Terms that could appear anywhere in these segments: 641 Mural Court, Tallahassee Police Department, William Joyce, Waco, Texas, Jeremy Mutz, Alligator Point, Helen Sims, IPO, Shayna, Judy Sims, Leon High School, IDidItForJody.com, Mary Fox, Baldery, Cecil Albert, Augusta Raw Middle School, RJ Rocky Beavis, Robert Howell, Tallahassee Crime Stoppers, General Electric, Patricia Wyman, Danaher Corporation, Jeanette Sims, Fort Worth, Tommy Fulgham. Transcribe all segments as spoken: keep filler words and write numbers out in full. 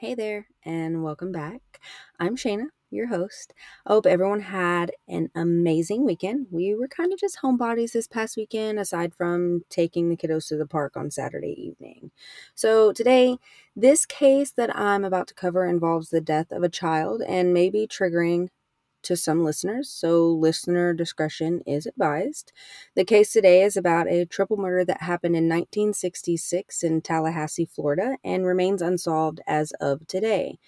Hey there, and welcome back. I'm Shayna, your host. I hope everyone had an amazing weekend. We were kind of just homebodies this past weekend, aside from taking the kiddos to the park on Saturday evening. So today, this case that I'm about to cover involves the death of a child and may be triggering to some listeners, so listener discretion is advised. The case today is about a triple murder that happened in nineteen sixty-six in Tallahassee, Florida, and remains unsolved as of today.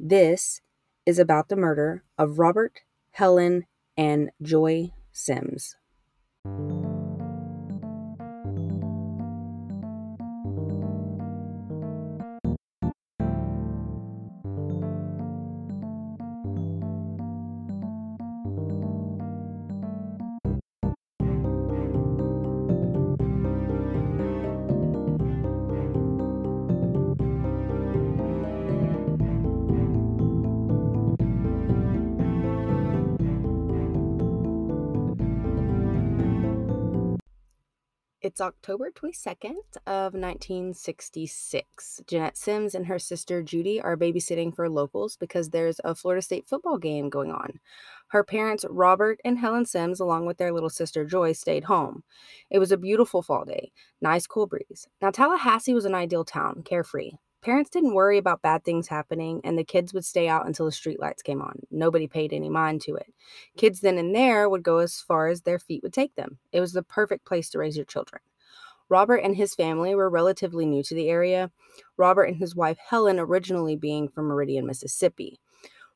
This is about the murder of Robert, Helen, and Joy Sims. It's October twenty-second of nineteen sixty-six. Jeanette Sims and her sister Judy are babysitting for locals because there's a Florida State football game going on. Her parents, Robert and Helen Sims, along with their little sister Joy, stayed home. It was a beautiful fall day. Nice cool breeze. Now, Tallahassee was an ideal town, carefree. Parents didn't worry about bad things happening, and the kids would stay out until the streetlights came on. Nobody paid any mind to it. Kids then and there would go as far as their feet would take them. It was the perfect place to raise your children. Robert and his family were relatively new to the area, Robert and his wife Helen originally being from Meridian, Mississippi.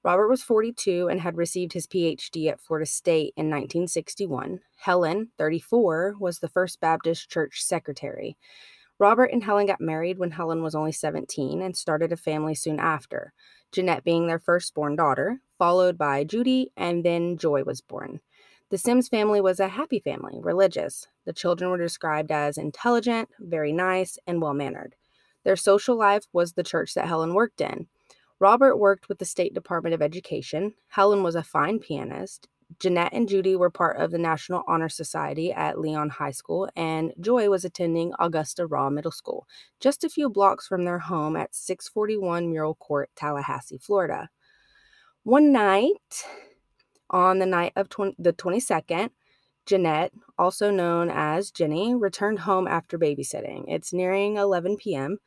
Robert was forty-two and had received his P H D at Florida State in nineteen sixty-one. Helen, thirty-four, was the First Baptist Church secretary. Robert and Helen got married when Helen was only seventeen and started a family soon after, Jeanette being their firstborn daughter, followed by Judy, and then Joy was born. The Sims family was a happy family, religious. The children were described as intelligent, very nice, and well-mannered. Their social life was the church that Helen worked in. Robert worked with the State Department of Education. Helen was a fine pianist. Jeanette and Judy were part of the National Honor Society at Leon High School, and Joy was attending Augusta Raw Middle School, just a few blocks from their home at six forty-one Mural Court, Tallahassee, Florida. One night, on the night of twenty, the twenty-second, Jeanette, also known as Jenny, returned home after babysitting. It's nearing eleven p.m.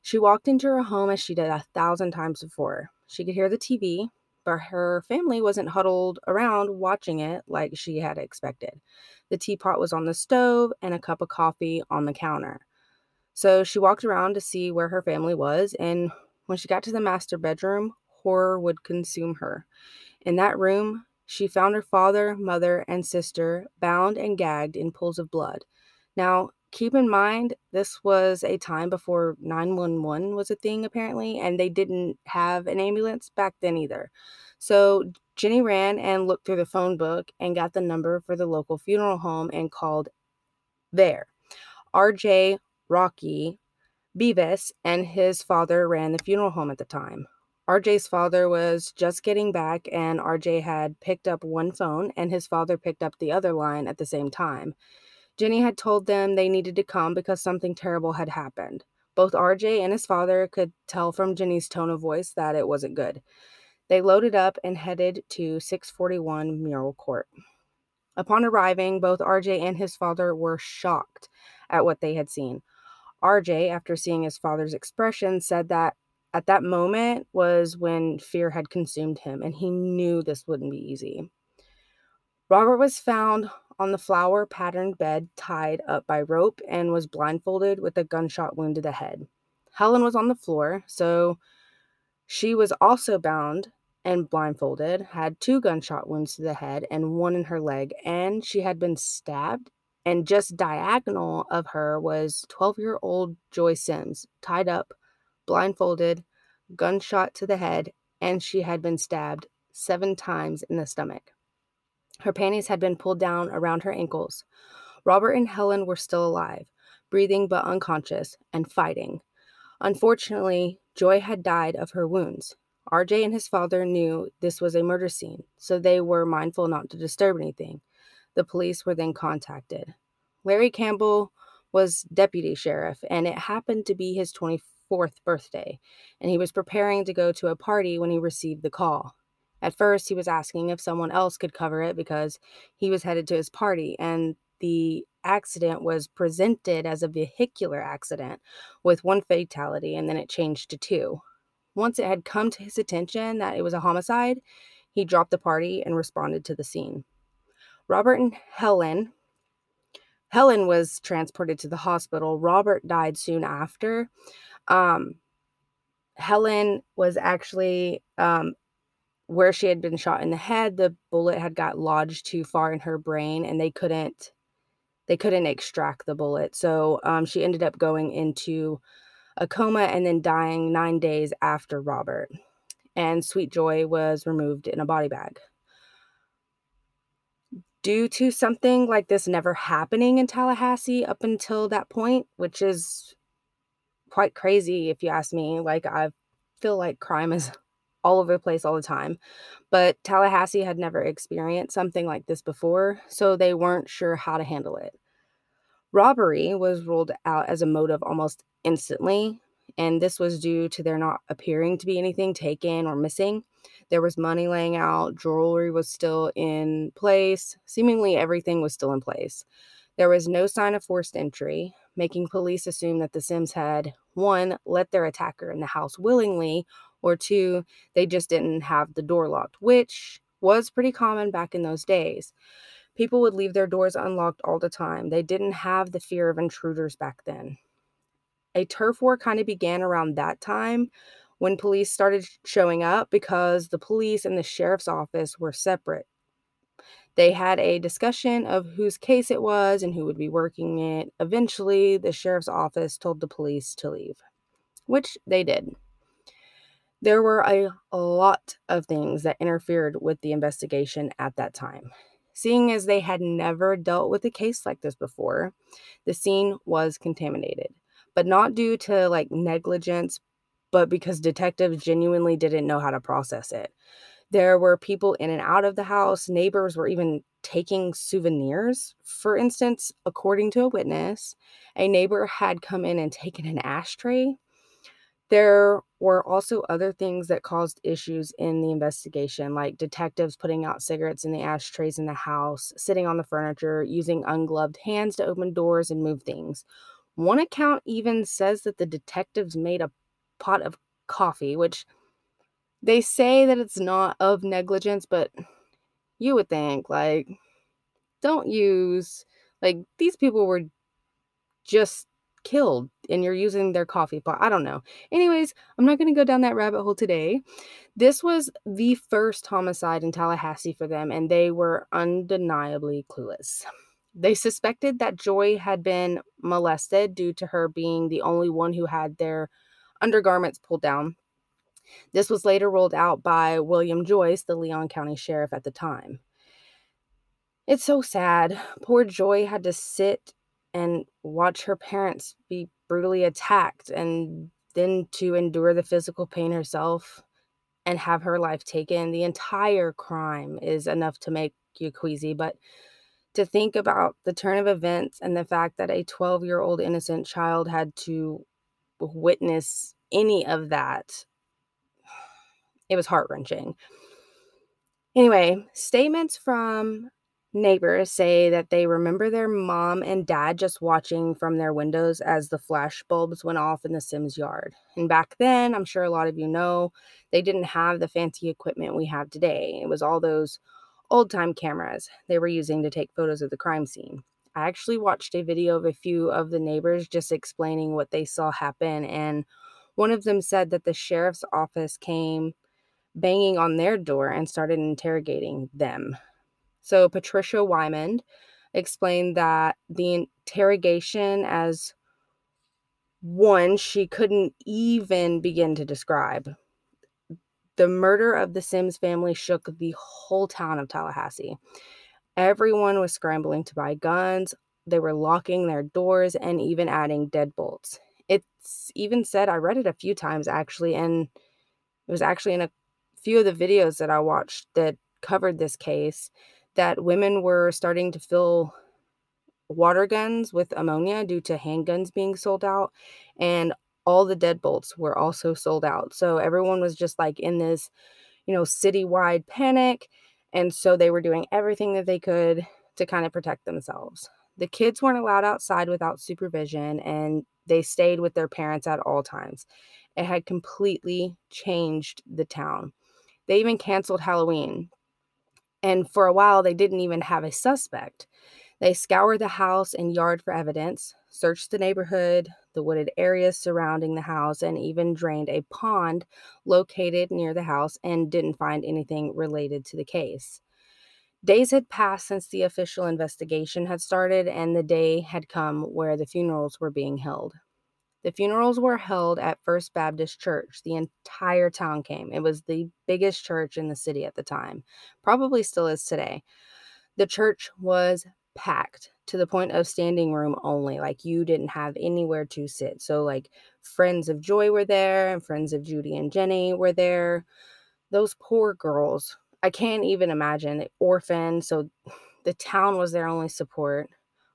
She walked into her home as she did a thousand times before. She could hear the T V, but her family wasn't huddled around watching it like she had expected. The teapot was on the stove and a cup of coffee on the counter. So she walked around to see where her family was, and when she got to the master bedroom, horror would consume her. In that room, she found her father, mother, and sister bound and gagged in pools of blood. Now, keep in mind, this was a time before nine one one was a thing, apparently, and they didn't have an ambulance back then either. So Jenny ran and looked through the phone book and got the number for the local funeral home and called there. R J Rocky Beavis and his father ran the funeral home at the time. R J's father was just getting back, and R J had picked up one phone, and his father picked up the other line at the same time. Jenny had told them they needed to come because something terrible had happened. Both R J and his father could tell from Jenny's tone of voice that it wasn't good. They loaded up and headed to six forty-one Mural Court. Upon arriving, both R J and his father were shocked at what they had seen. R J, after seeing his father's expression, said that at that moment was when fear had consumed him, and he knew this wouldn't be easy. Robert was found on the flower-patterned bed tied up by rope and was blindfolded with a gunshot wound to the head. Helen was on the floor, so she was also bound and blindfolded, had two gunshot wounds to the head and one in her leg, and she had been stabbed, and just diagonal of her was twelve-year-old Joy Sims, tied up, blindfolded, gunshot to the head, and she had been stabbed seven times in the stomach. Her panties had been pulled down around her ankles. Robert and Helen were still alive, breathing but unconscious, and fighting. Unfortunately, Joy had died of her wounds. R J and his father knew this was a murder scene, so they were mindful not to disturb anything. The police were then contacted. Larry Campbell was deputy sheriff, and it happened to be his 24th fourth birthday, and he was preparing to go to a party when he received the call. At first, he was asking if someone else could cover it because he was headed to his party, and the accident was presented as a vehicular accident with one fatality, and then it changed to two. Once it had come to his attention that it was a homicide, he dropped the party and responded to the scene. Robert and Helen. Helen was transported to the hospital. Robert died soon after. Um, Helen was actually um, where she had been shot in the head. The bullet had got lodged too far in her brain, and they couldn't they couldn't extract the bullet. So um, she ended up going into a coma and then dying nine days after Robert. And Sweet Joy was removed in a body bag. Due to something like this never happening in Tallahassee up until that point, which is quite crazy if you ask me. Like, I feel like crime is all over the place all the time. But Tallahassee had never experienced something like this before, so they weren't sure how to handle it. Robbery was ruled out as a motive almost instantly, and this was due to there not appearing to be anything taken or missing. There was money laying out, jewelry was still in place, seemingly everything was still in place. There was no sign of forced entry, making police assume that the Sims had, one, let their attacker in the house willingly, or two, they just didn't have the door locked, which was pretty common back in those days. People would leave their doors unlocked all the time. They didn't have the fear of intruders back then. A turf war kind of began around that time when police started showing up because the police and the sheriff's office were separate. They had a discussion of whose case it was and who would be working it. Eventually, the sheriff's office told the police to leave, which they did. There were a lot of things that interfered with the investigation at that time. Seeing as they had never dealt with a case like this before, the scene was contaminated. But not due to like negligence, but because detectives genuinely didn't know how to process it. There were people in and out of the house. Neighbors were even taking souvenirs. For instance, according to a witness, a neighbor had come in and taken an ashtray. There were also other things that caused issues in the investigation, like detectives putting out cigarettes in the ashtrays in the house, sitting on the furniture, using ungloved hands to open doors and move things. One account even says that the detectives made a pot of coffee, which they say that it's not of negligence, but you would think, like, don't use, like, these people were just killed and you're using their coffee pot. I don't know. Anyways, I'm not going to go down that rabbit hole today. This was the first homicide in Tallahassee for them, and they were undeniably clueless. They suspected that Joy had been molested due to her being the only one who had their undergarments pulled down. This was later ruled out by William Joyce, the Leon County Sheriff at the time. It's so sad. Poor Joy had to sit and watch her parents be brutally attacked and then to endure the physical pain herself and have her life taken. The entire crime is enough to make you queasy, but to think about the turn of events and the fact that a twelve-year-old innocent child had to witness any of that, it was heart-wrenching. Anyway, statements from neighbors say that they remember their mom and dad just watching from their windows as the flash bulbs went off in the Sims' yard. And back then, I'm sure a lot of you know, they didn't have the fancy equipment we have today. It was all those old-time cameras they were using to take photos of the crime scene. I actually watched a video of a few of the neighbors just explaining what they saw happen, and one of them said that the sheriff's office came banging on their door and started interrogating them. So Patricia Wyman explained that the interrogation as one she couldn't even begin to describe. The murder of the Sims family shook the whole town of Tallahassee. Everyone was scrambling to buy guns. They were locking their doors and even adding deadbolts. It's even said, I read it a few times actually, and it was actually in a few of the videos that I watched that covered this case, that women were starting to fill water guns with ammonia due to handguns being sold out, and all the deadbolts were also sold out. So everyone was just like in this, you know, citywide panic. And so they were doing everything that they could to kind of protect themselves. The kids weren't allowed outside without supervision, and they stayed with their parents at all times. It had completely changed the town. They even canceled Halloween. And for a while, they didn't even have a suspect. They scoured the house and yard for evidence, searched the neighborhood, the wooded areas surrounding the house, and even drained a pond located near the house, and didn't find anything related to the case. Days had passed since the official investigation had started, and the day had come where the funerals were being held. The funerals were held at First Baptist Church. The entire town came. It was the biggest church in the city at the time, probably still is today. The church was packed to the point of standing room only. Like, you didn't have anywhere to sit. So like friends of Joy were there, and friends of Judy and Jenny were there. Those poor girls, I can't even imagine. They orphaned, so the town was their only support.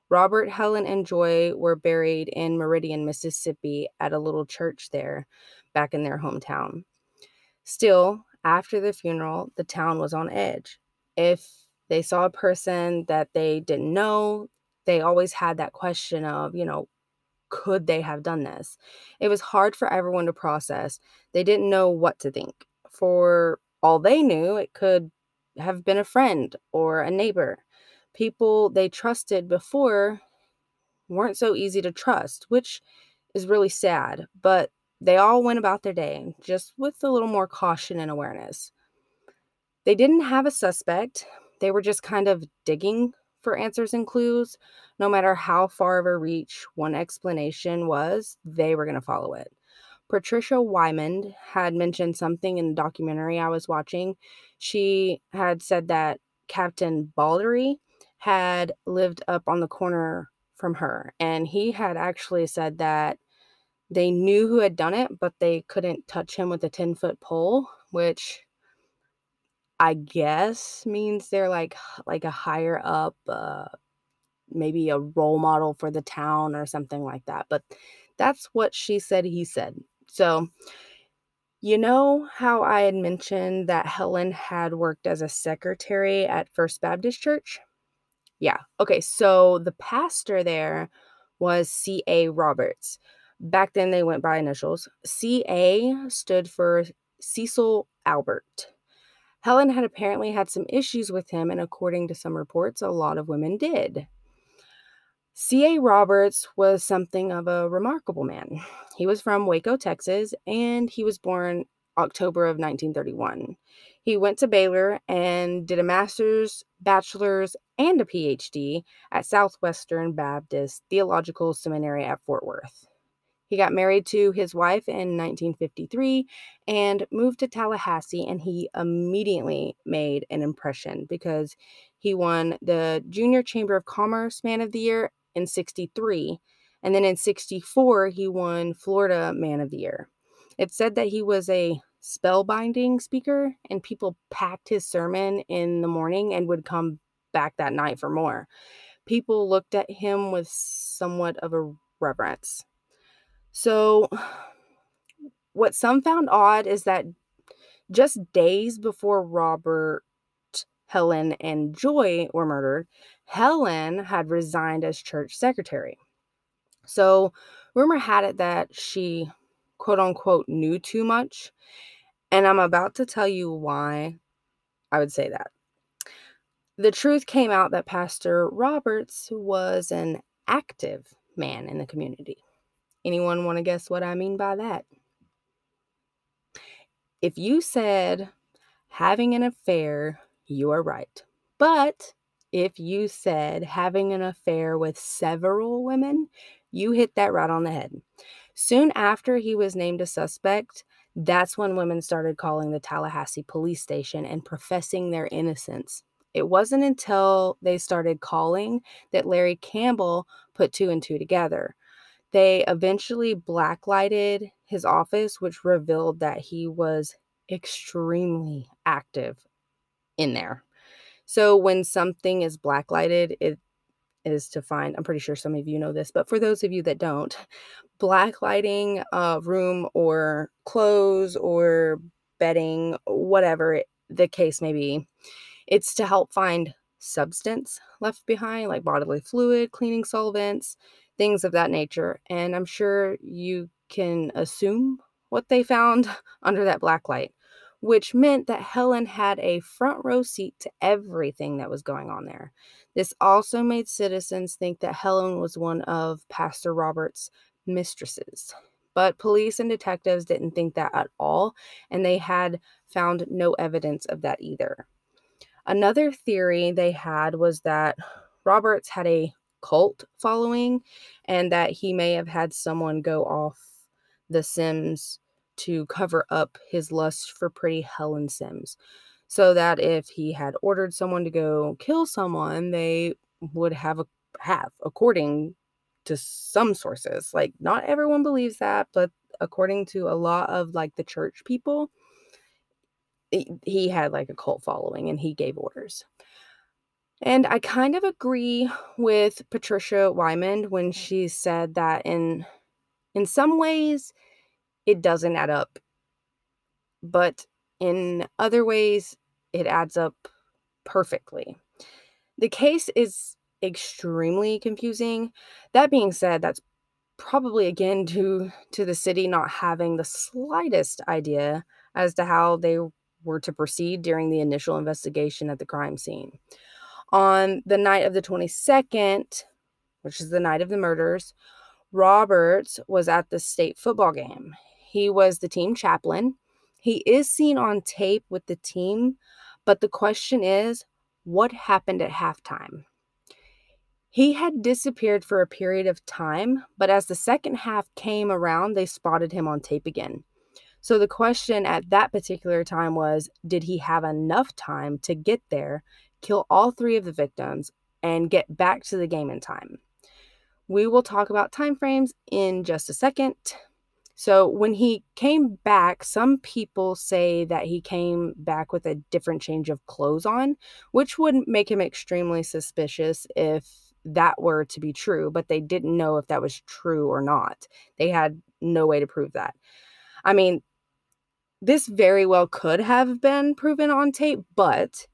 Robert, Helen, and Joy were buried in Meridian, Mississippi at a little church there back in their hometown. Still, after the funeral, the town was on edge. If they saw a person that they didn't know, they always had that question of, you know, could they have done this? It was hard for everyone to process. They didn't know what to think. For all they knew, it could have been a friend or a neighbor. People they trusted before weren't so easy to trust, which is really sad, but they all went about their day just with a little more caution and awareness. They didn't have a suspect. They were just kind of digging for answers and clues. No matter how far of a reach one explanation was, they were going to follow it. Patricia Wyman had mentioned something in the documentary I was watching. She had said that Captain Baldery had lived up on the corner from her, and he had actually said that they knew who had done it, but they couldn't touch him with a ten-foot pole, which I guess means they're like like a higher up, uh, maybe a role model for the town or something like that. But that's what she said he said. So, you know how I had mentioned that Helen had worked as a secretary at First Baptist Church? Yeah. Okay, so the pastor there was C A. Roberts. Back then they went by initials. C A stood for Cecil Albert. Helen had apparently had some issues with him, and according to some reports, a lot of women did. C A. Roberts was something of a remarkable man. He was from Waco, Texas, and he was born October of nineteen thirty-one. He went to Baylor and did a master's, bachelor's, and a P H D at Southwestern Baptist Theological Seminary at Fort Worth. He got married to his wife in nineteen fifty-three and moved to Tallahassee, and he immediately made an impression because he won the Junior Chamber of Commerce Man of the Year in sixty-three, and then in sixty-four he won Florida Man of the Year. It's said that he was a spellbinding speaker, and people packed his sermon in the morning and would come back that night for more. People looked at him with somewhat of a reverence. So what some found odd is that just days before Robert, Helen, and Joy were murdered, Helen had resigned as church secretary. So rumor had it that she, quote unquote, knew too much. And I'm about to tell you why I would say that. The truth came out that Pastor Roberts was an active man in the community. Anyone want to guess what I mean by that? If you said having an affair, you are right. But if you said having an affair with several women, you hit that right on the head. Soon after he was named a suspect, that's when women started calling the Tallahassee police station and professing their innocence. It wasn't until they started calling that Larry Campbell put two and two together. They eventually blacklighted his office, which revealed that he was extremely active in there. So when something is blacklighted, it is to find, I'm pretty sure some of you know this, but for those of you that don't, black lighting a room or clothes or bedding, whatever the case may be. It's to help find substance left behind, like bodily fluid, cleaning solvents, things of that nature. And I'm sure you can assume what they found under that black light, which meant that Helen had a front row seat to everything that was going on there. This also made citizens think that Helen was one of Pastor Robert's mistresses. But police and detectives didn't think that at all, and they had found no evidence of that either. Another theory they had was that Roberts had a cult following and that he may have had someone go off the Sims to cover up his lust for pretty Helen Sims, so that if he had ordered someone to go kill someone, they would have, a, have, according to some sources. Like, not everyone believes that, but according to a lot of, like, the church people, it, he had, like, a cult following, and he gave orders. And I kind of agree with Patricia Wyman when she said that in in some ways, it doesn't add up, but in other ways, it adds up perfectly. The case is extremely confusing. That being said, that's probably again due to the city not having the slightest idea as to how they were to proceed during the initial investigation at the crime scene. On the night of the twenty-second, which is the night of the murders, Roberts was at the state football game. He was the team chaplain. He is seen on tape with the team, but the question is, what happened at halftime? He had disappeared for a period of time, but as the second half came around, they spotted him on tape again. So the question at that particular time was, did he have enough time to get there, kill all three of the victims, and get back to the game in time? We will talk about timeframes in just a second. So when he came back, some people say that he came back with a different change of clothes on, which would make him extremely suspicious if that were to be true, but they didn't know if that was true or not. They had no way to prove that. I mean, this very well could have been proven on tape, but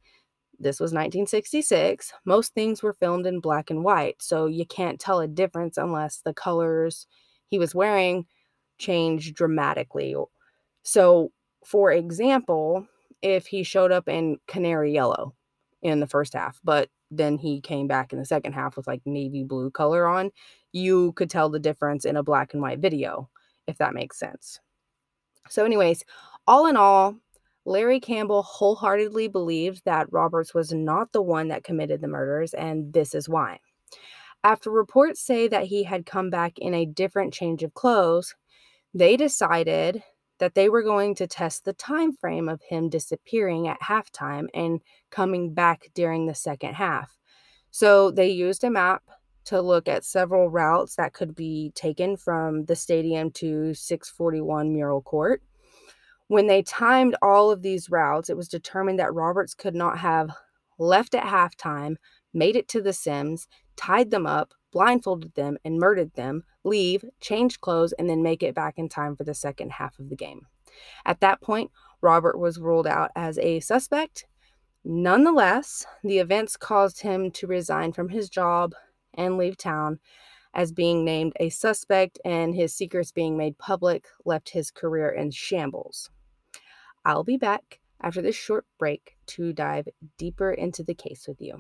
this was nineteen sixty-six. Most things were filmed in black and white, so you can't tell a difference unless the colors he was wearing changed dramatically. So, for example, if he showed up in canary yellow in the first half, but then he came back in the second half with like navy blue color on, you could tell the difference in a black and white video, if that makes sense. So anyways, all in all, Larry Campbell wholeheartedly believed that Roberts was not the one that committed the murders, and this is why. After reports say that he had come back in a different change of clothes, they decided that they were going to test the time frame of him disappearing at halftime and coming back during the second half. So they used a map to look at several routes that could be taken from the stadium to six forty-one Mural Court. When they timed all of these routes, it was determined that Roberts could not have left at halftime, made it to the Sims, tied them up, blindfolded them, and murdered them, leave, change clothes, and then make it back in time for the second half of the game. At that point, Robert was ruled out as a suspect. Nonetheless, the events caused him to resign from his job and leave town, as being named a suspect, and his secrets being made public left his career in shambles. I'll be back after this short break to dive deeper into the case with you.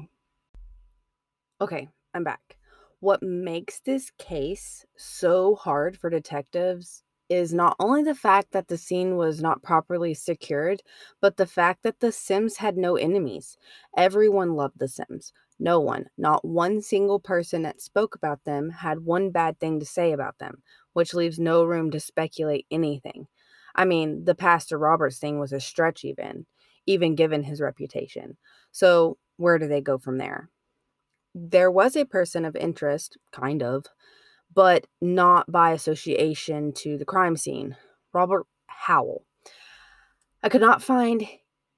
Okay, I'm back. What makes this case so hard for detectives is not only the fact that the scene was not properly secured, but the fact that the Sims had no enemies. Everyone loved the Sims. No one, not one single person that spoke about them, had one bad thing to say about them, which leaves no room to speculate anything. I mean, the Pastor Roberts thing was a stretch even, even given his reputation. So where do they go from there? There was a person of interest, kind of, but not by association to the crime scene, Robert Howell. I could not find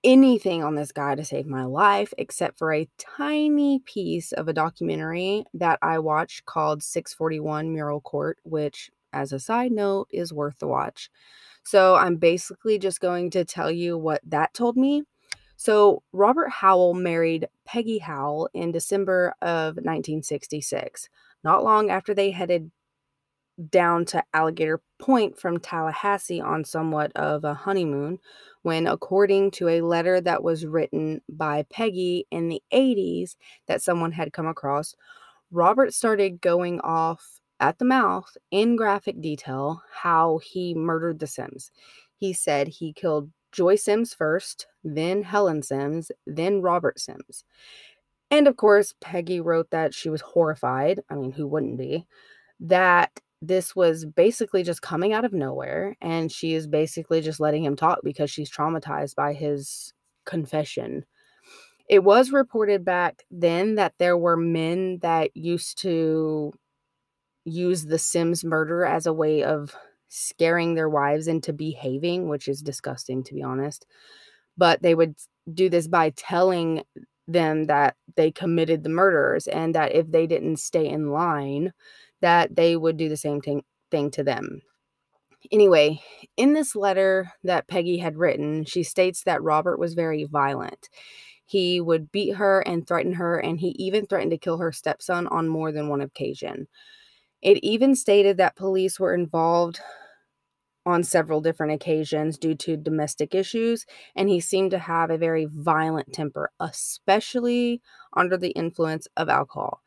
anything on this guy to save my life except for a tiny piece of a documentary that I watched called six forty-one Mural Court, which, as a side note, is worth the watch. So I'm basically just going to tell you what that told me. So Robert Howell married Peggy Howell in December of nineteen sixty-six, not long after they headed down to Alligator Point from Tallahassee on somewhat of a honeymoon, when, according to a letter that was written by Peggy in the eighties that someone had come across, Robert started going off at the mouth in graphic detail how he murdered the Sims. He said he killed Joy Sims first, then Helen Sims, then Robert Sims. And of course, Peggy wrote that she was horrified. I mean, who wouldn't be? That this was basically just coming out of nowhere, and she is basically just letting him talk because she's traumatized by his confession. It was reported back then that there were men that used to use the Sims murder as a way of scaring their wives into behaving, which is disgusting, to be honest. But they would do this by telling them that they committed the murders and that if they didn't stay in line, that they would do the same thing, thing to them. Anyway, in this letter that Peggy had written, she states that Robert was very violent. He would beat her and threaten her, and he even threatened to kill her stepson on more than one occasion. It even stated that police were involved on several different occasions due to domestic issues, and he seemed to have a very violent temper, especially under the influence of alcohol.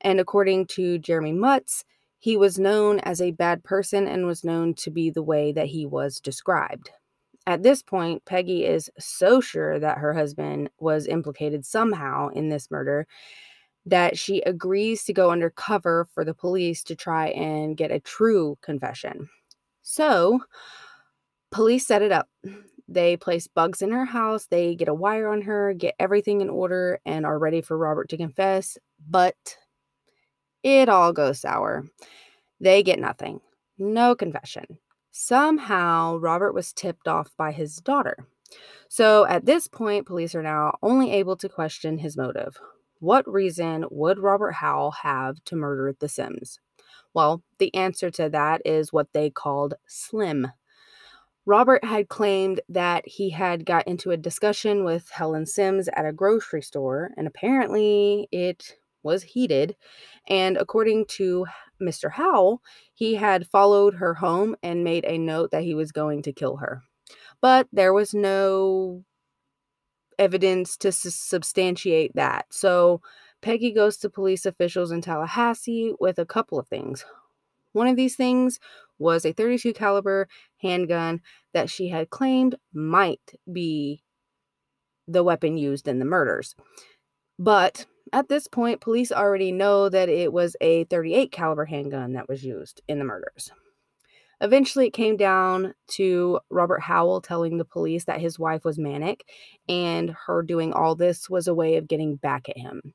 And according to Jeremy Mutz, he was known as a bad person and was known to be the way that he was described. At this point, Peggy is so sure that her husband was implicated somehow in this murder that she agrees to go undercover for the police to try and get a true confession. So, police set it up. They place bugs in her house, they get a wire on her, get everything in order, and are ready for Robert to confess, but it all goes sour. They get nothing. No confession. Somehow, Robert was tipped off by his daughter. So at this point, police are now only able to question his motive. What reason would Robert Howell have to murder the Sims? Well, the answer to that is what they called slim. Robert had claimed that he had got into a discussion with Helen Sims at a grocery store, and apparently it was heated, and according to Mister Howell, he had followed her home and made a note that he was going to kill her. But there was no evidence to su- substantiate that, so Peggy goes to police officials in Tallahassee with a couple of things. One of these things was a thirty-two caliber handgun that she had claimed might be the weapon used in the murders. But at this point, police already know that it was a thirty-eight caliber handgun that was used in the murders. Eventually, it came down to Robert Howell telling the police that his wife was manic, and her doing all this was a way of getting back at him.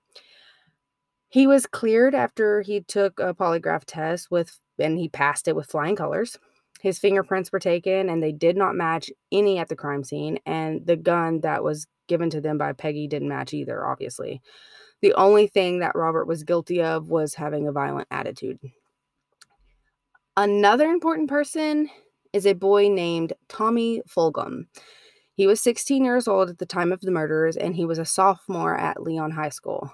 He was cleared after he took a polygraph test with, and he passed it with flying colors. His fingerprints were taken, and they did not match any at the crime scene, and the gun that was given to them by Peggy didn't match either, obviously. The only thing that Robert was guilty of was having a violent attitude. Another important person is a boy named Tommy Fulgham. He was sixteen years old at the time of the murders, and he was a sophomore at Leon High School.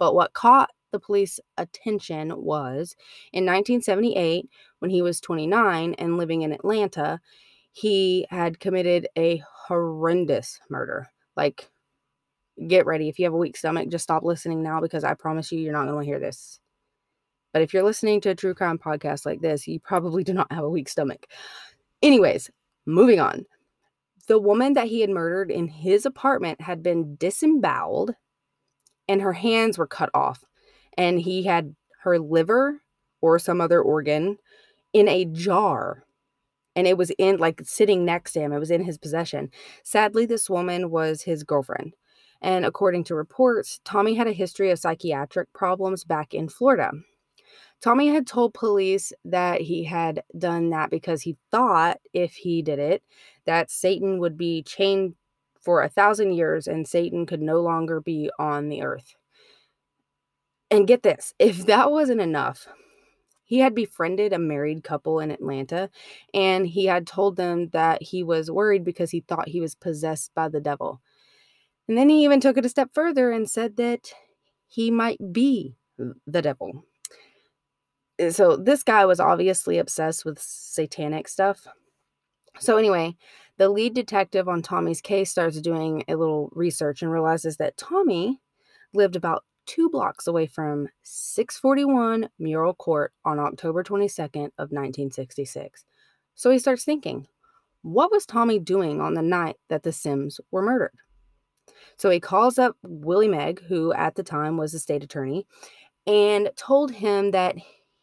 But what caught the police attention was, in nineteen seventy-eight, when he was twenty-nine and living in Atlanta, he had committed a horrendous murder. Like, get ready. If you have a weak stomach, just stop listening now, because I promise you, you're not going to hear this. But if you're listening to a true crime podcast like this, you probably do not have a weak stomach. Anyways, moving on. The woman that he had murdered in his apartment had been disemboweled, and her hands were cut off. And he had her liver or some other organ in a jar. And it was in, like, sitting next to him. It was in his possession. Sadly, this woman was his girlfriend. And according to reports, Tommy had a history of psychiatric problems back in Florida. Tommy had told police that he had done that because he thought if he did it, that Satan would be chained for a thousand years, and Satan could no longer be on the earth. And get this, if that wasn't enough, he had befriended a married couple in Atlanta, and he had told them that he was worried because he thought he was possessed by the devil. And then he even took it a step further and said that he might be the devil. So this guy was obviously obsessed with satanic stuff. So anyway, the lead detective on Tommy's case starts doing a little research and realizes that Tommy lived about two blocks away from six forty-one Mural Court on October twenty-second of nineteen sixty-six. So he starts thinking, what was Tommy doing on the night that the Sims were murdered? So he calls up Willie Meg, who at the time was the state attorney, and told him that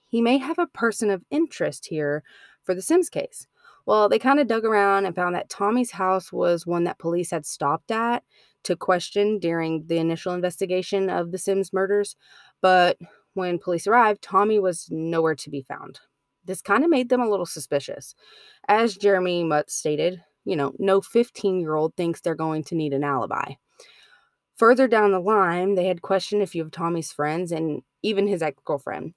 he may have a person of interest here for the Sims case. Well, they kind of dug around and found that Tommy's house was one that police had stopped at to question during the initial investigation of the Sims murders. But when police arrived, Tommy was nowhere to be found. This kind of made them a little suspicious. As Jeremy Mutz stated, you know, no fifteen-year-old thinks they're going to need an alibi. Further down the line, they had questioned a few of Tommy's friends and even his ex-girlfriend.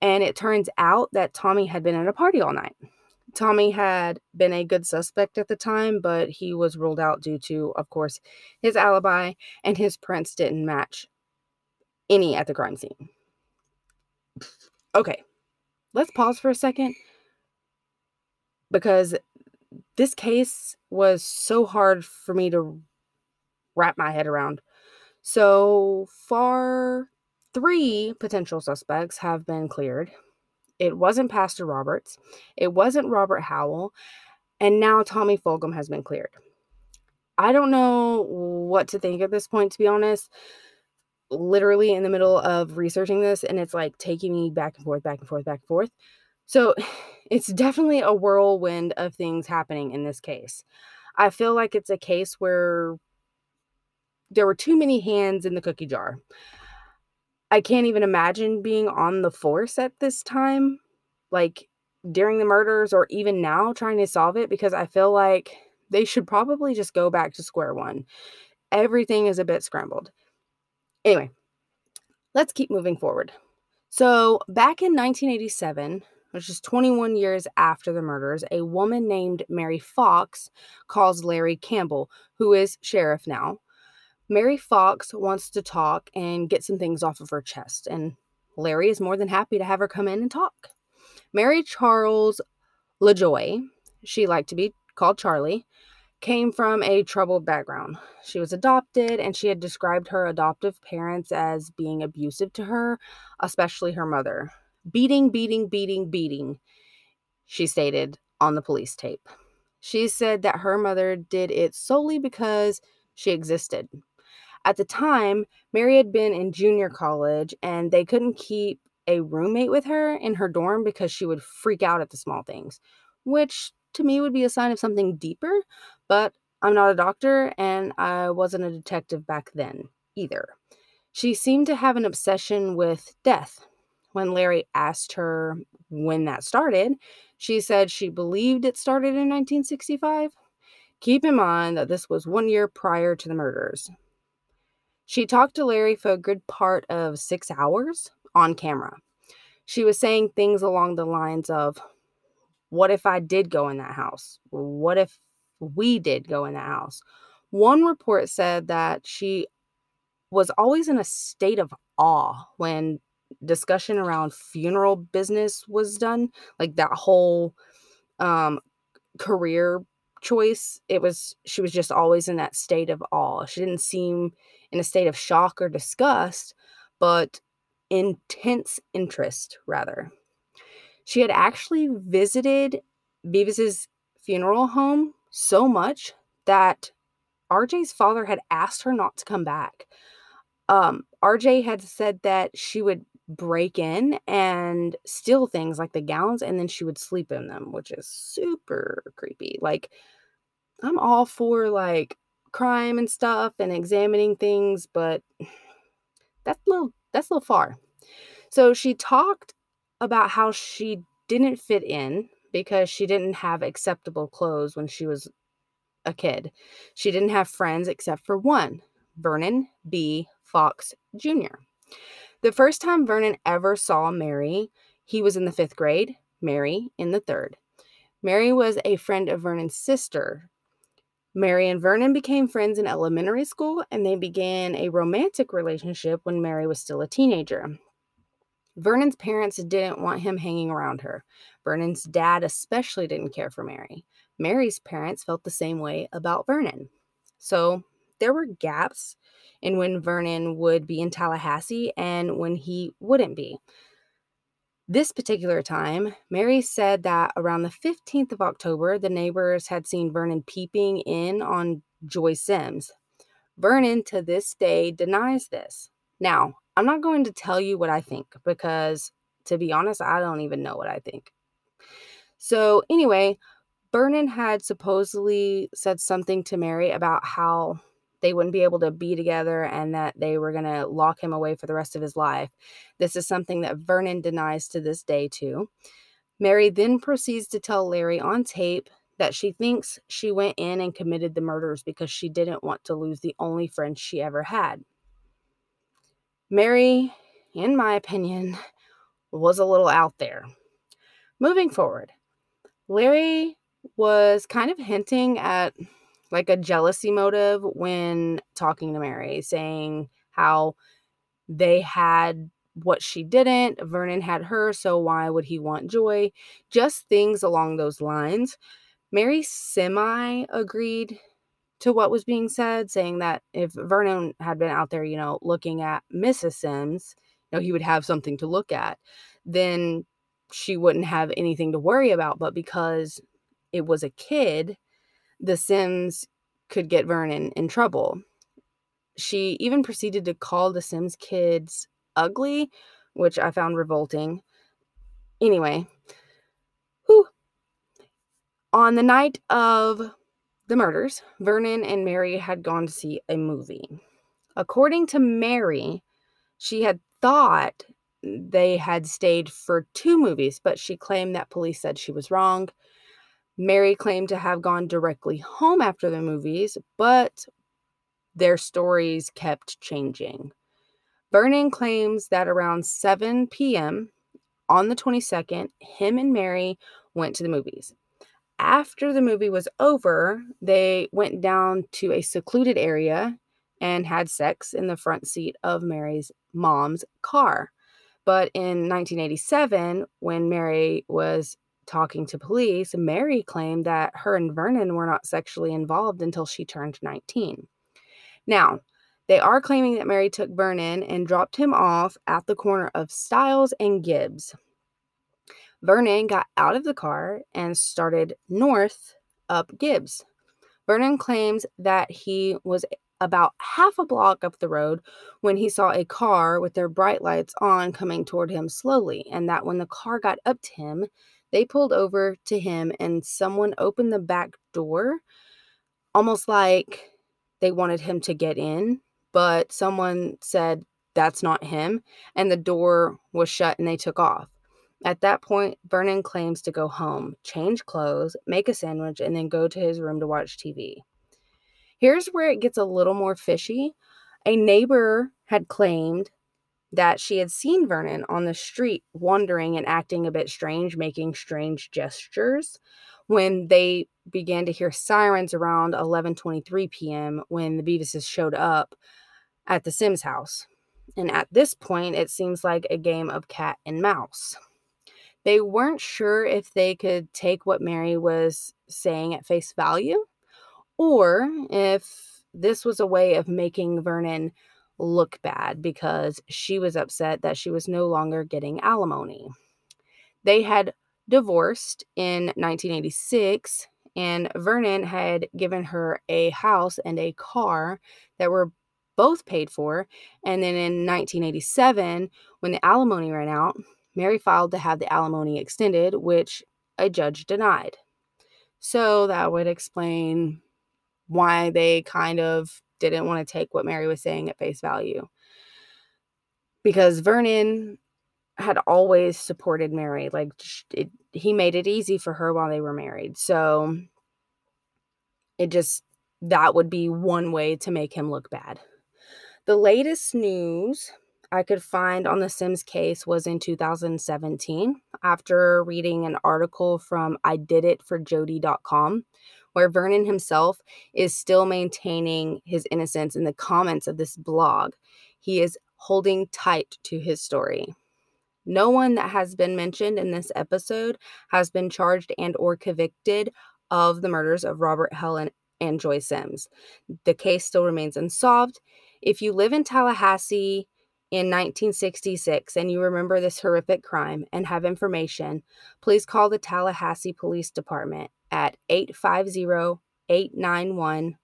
And it turns out that Tommy had been at a party all night. Tommy had been a good suspect at the time, but he was ruled out due to, of course, his alibi, and his prints didn't match any at the crime scene. Okay, let's pause for a second, because this case was so hard for me to wrap my head around. So far, three potential suspects have been cleared. It wasn't Pastor Roberts, it wasn't Robert Howell, and now Tommy Fulgham has been cleared. I don't know what to think at this point, to be honest. Literally in the middle of researching this, and it's like taking me back and forth, back and forth, back and forth. So it's definitely a whirlwind of things happening in this case. I feel like it's a case where there were too many hands in the cookie jar. I can't even imagine being on the force at this time, like during the murders or even now trying to solve it, because I feel like they should probably just go back to square one. Everything is a bit scrambled. Anyway, let's keep moving forward. So back in nineteen eighty-seven, which is twenty-one years after the murders, a woman named Mary Fox calls Larry Campbell, who is sheriff now. Mary Fox wants to talk and get some things off of her chest, and Larry is more than happy to have her come in and talk. Mary Charles LaJoy, she liked to be called Charlie, came from a troubled background. She was adopted, and she had described her adoptive parents as being abusive to her, especially her mother. Beating, beating, beating, beating, she stated on the police tape. She said that her mother did it solely because she existed. At the time, Mary had been in junior college, and they couldn't keep a roommate with her in her dorm because she would freak out at the small things, which to me would be a sign of something deeper, but I'm not a doctor, and I wasn't a detective back then either. She seemed to have an obsession with death. When Larry asked her when that started, she said she believed it started in nineteen sixty-five. Keep in mind that this was one year prior to the murders. She talked to Larry for a good part of six hours on camera. She was saying things along the lines of, what if I did go in that house? What if we did go in that house? One report said that she was always in a state of awe when discussion around funeral business was done. Like that whole um, career choice, it was, she was just always in that state of awe. She didn't seem in a state of shock or disgust, but intense interest, rather. She had actually visited Beavis's funeral home so much that R J's father had asked her not to come back. Um, R J had said that she would break in and steal things like the gowns, and then she would sleep in them, which is super creepy. Like, I'm all for, like, crime and stuff and examining things, but that's a little that's a little far. So she talked about how she didn't fit in because she didn't have acceptable clothes when she was a kid. She didn't have friends except for one, Vernon B. Fox Junior The first time Vernon ever saw Mary, he was in the fifth grade, Mary in the third. Mary was a friend of Vernon's sister. Mary and Vernon became friends in elementary school, and they began a romantic relationship when Mary was still a teenager. Vernon's parents didn't want him hanging around her. Vernon's dad especially didn't care for Mary. Mary's parents felt the same way about Vernon. So there were gaps in when Vernon would be in Tallahassee and when he wouldn't be. This particular time, Mary said that around the fifteenth of October, the neighbors had seen Vernon peeping in on Joy Sims. Vernon, to this day, denies this. Now, I'm not going to tell you what I think because, to be honest, I don't even know what I think. So anyway, Vernon had supposedly said something to Mary about how they wouldn't be able to be together and that they were going to lock him away for the rest of his life. This is something that Vernon denies to this day, too. Mary then proceeds to tell Larry on tape that she thinks she went in and committed the murders because she didn't want to lose the only friend she ever had. Mary, in my opinion, was a little out there. Moving forward, Larry was kind of hinting at like a jealousy motive when talking to Mary, saying how they had what she didn't, Vernon had her, so why would he want Joy? Just things along those lines. Mary semi-agreed to what was being said, saying that if Vernon had been out there, you know, looking at Missus Sims, you know, he would have something to look at. Then she wouldn't have anything to worry about, but because it was a kid, the Sims could get Vernon in trouble. She even proceeded to call the Sims kids ugly, which I found revolting. Anyway, whew. On the night of the murders, Vernon and Mary had gone to see a movie. According to Mary, she had thought they had stayed for two movies, but she claimed that police said she was wrong. Mary claimed to have gone directly home after the movies, but their stories kept changing. Vernon claims that around seven p.m. on the twenty-second, him and Mary went to the movies. After the movie was over, they went down to a secluded area and had sex in the front seat of Mary's mom's car. But in nineteen eighty-seven, when Mary was talking to police, Mary claimed that her and Vernon were not sexually involved until she turned nineteen. Now, they are claiming that Mary took Vernon and dropped him off at the corner of Stiles and Gibbs. Vernon got out of the car and started north up Gibbs. Vernon claims that he was about half a block up the road when he saw a car with their bright lights on coming toward him slowly, and that when the car got up to him, they pulled over to him and someone opened the back door, almost like they wanted him to get in, but someone said, "That's not him," and the door was shut and they took off. At that point, Vernon claims to go home, change clothes, make a sandwich, and then go to his room to watch T V. Here's where it gets a little more fishy. A neighbor had claimed that she had seen Vernon on the street wandering and acting a bit strange, making strange gestures, when they began to hear sirens around eleven twenty-three p.m. when the Beavises showed up at the Sims house. And at this point, it seems like a game of cat and mouse. They weren't sure if they could take what Mary was saying at face value, or if this was a way of making Vernon look bad because she was upset that she was no longer getting alimony. They had divorced in nineteen eighty-six, and Vernon had given her a house and a car that were both paid for. And then in nineteen eighty-seven, when the alimony ran out, Mary filed to have the alimony extended, which a judge denied. So that would explain why they kind of didn't want to take what Mary was saying at face value, because Vernon had always supported Mary. Like it, he made it easy for her while they were married. So It just, that would be one way to make him look bad. The latest news I could find on the Sims case was in two thousand seventeen, after reading an article from I did it for Jody dot com, where Vernon himself is still maintaining his innocence in the comments of this blog. He is holding tight to his story. No one that has been mentioned in this episode has been charged and or convicted of the murders of Robert, Helen, and Joy Sims. The case still remains unsolved. If you live in Tallahassee in nineteen sixty-six and you remember this horrific crime and have information, please call the Tallahassee Police Department at eight five zero, eight nine one,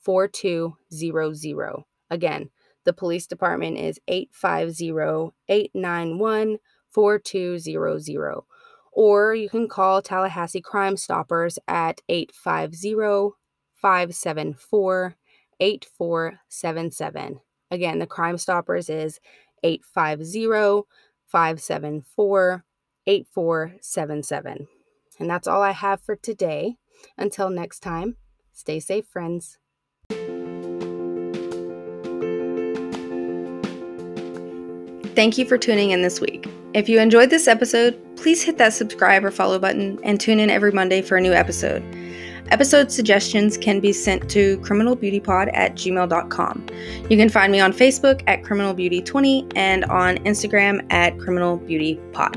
four two zero zero. Again, the police department is eight five zero, eight nine one, four two zero zero. Or you can call Tallahassee Crime Stoppers at eight five zero, five seven four, eight four seven seven. Again, the Crime Stoppers is eight five zero, five seven four, eight four seven seven. And that's all I have for today. Until next time, stay safe, friends. Thank you for tuning in this week. If you enjoyed this episode, please hit that subscribe or follow button and tune in every Monday for a new episode. Episode suggestions can be sent to criminal beauty pod at gmail dot com. You can find me on Facebook at criminal beauty twenty and on Instagram at criminal beauty pod.